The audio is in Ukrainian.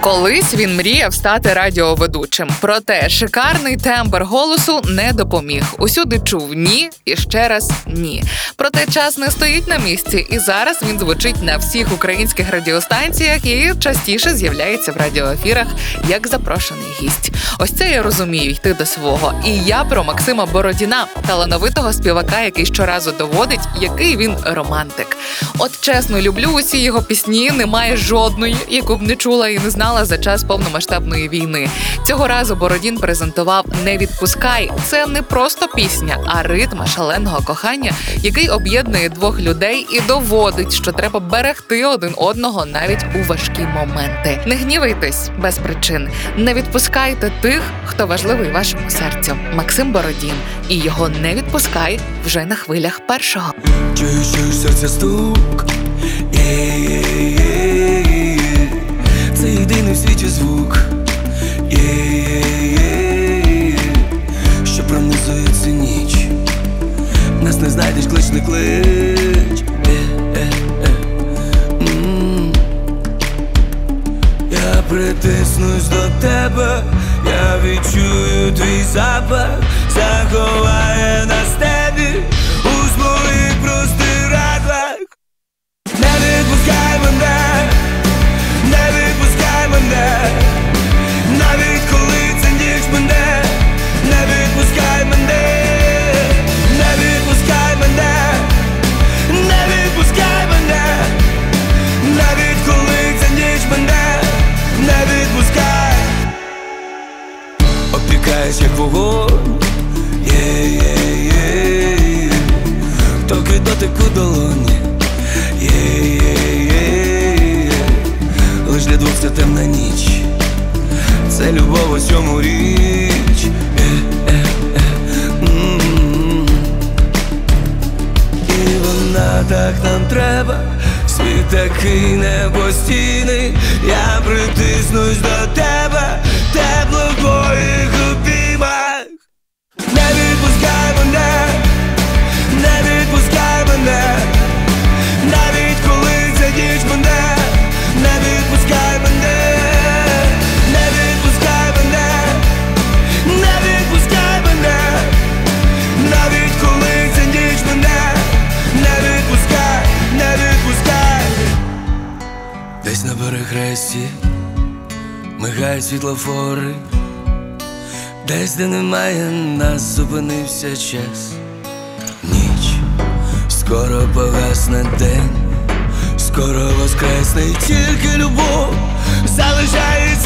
Колись він мріяв стати радіоведучим. Проте шикарний тембр голосу не допоміг. Усюди чув «ні» і ще раз «ні». Проте час не стоїть на місці, і зараз він звучить на всіх українських радіостанціях і частіше з'являється в радіоефірах як запрошений гість. Ось це я розумію, йти до свого. І я про Максима Бородіна, талановитого співака, який щоразу доводить, який він романтик. От чесно, люблю усі його пісні, немає жодної, яку б не чула і не знала за час повномасштабної війни. Цього разу Бородін презентував «Не відпускай». Це не просто пісня, а ритм шаленого кохання, який об'єднує двох людей і доводить, що треба берегти один одного навіть у важкі моменти. Не гнівайтесь без причин. Не відпускайте тих, хто важливий вашому серцю. Максим Бородін і його «Не відпускай» вже на хвилях першого. Чую серця стук, це єдиний в світі звук, що пронизує цю ніч. Нас не знайдеш, клич не клич. Я притиснусь до тебе, я відчую твій запах, заховає нас тебе у своїх простирадлах. Не відпускай мене, не відпускай мене, навіть коли це ніч мене, не відпускай мене. Опікаєш, як вогонь, тільки дотику долоні, лиш для двох це темна ніч, це любов у сьому річ. І вона так нам треба, світ такий непостійний, я притиснусь до тебе, тепло в твоїх обіймах. Не відпускай мене, не відпускай мене, навіть коли ця ніч мене, не відпускай мене, не відпускай мене, не відпускай мене, навіть коли ця ніч мене, не відпускай, не відпускай. Десь на перехресті мигають світлофори, десь, де немає нас, зупинився час. Ніч, скоро погасне день, скоро воскресне, і тільки любов залишається.